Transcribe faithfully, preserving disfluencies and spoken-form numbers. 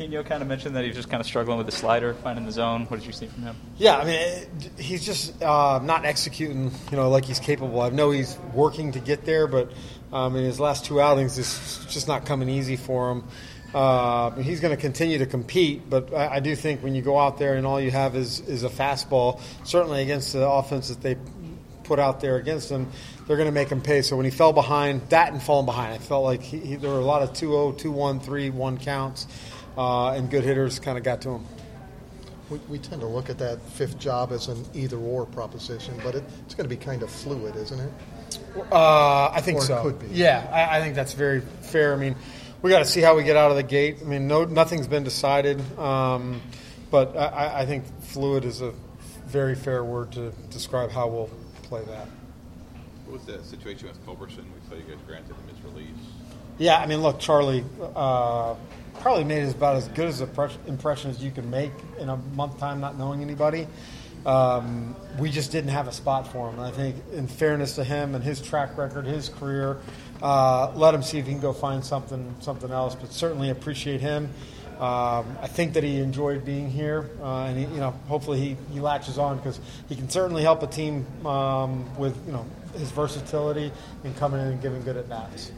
Coutinho kind of mentioned that he was just kind of struggling with the slider, finding the zone. What did you see from him? Yeah, I mean, it, he's just uh, not executing, you know, like he's capable. I know he's working to get there, but um, in his last two outings, it's just not coming easy for him. Uh, he's going to continue to compete, but I, I do think when you go out there and all you have is, is a fastball, certainly against the offense that they put out there against him, they're going to make him pay. So when he fell behind, that and falling behind, I felt like he, he, there were a lot of two oh, two one, three one counts, uh, and good hitters kind of got to him. We, we tend to look at that fifth job as an either-or proposition, but it, it's going to be kind of fluid, isn't it? Uh, I think or so. It could be. Yeah, I, I think that's very fair. I mean, we got to see how we get out of the gate. I mean, no, nothing's been decided, um, but I, I think fluid is a very fair word to describe how we'll play that. What was the situation with Culberson? We saw you guys granted him his release. Yeah, I mean, look, Charlie uh, probably made about as good as an impression as you can make in a month time not knowing anybody. Um, we just didn't have a spot for him. And I think in fairness to him and his track record, his career, uh, let him see if he can go find something something else, but certainly appreciate him. Um, I think that he enjoyed being here, uh, and he, you know, hopefully he, he latches on because he can certainly help a team um, with you know his versatility and coming in and giving good at bats.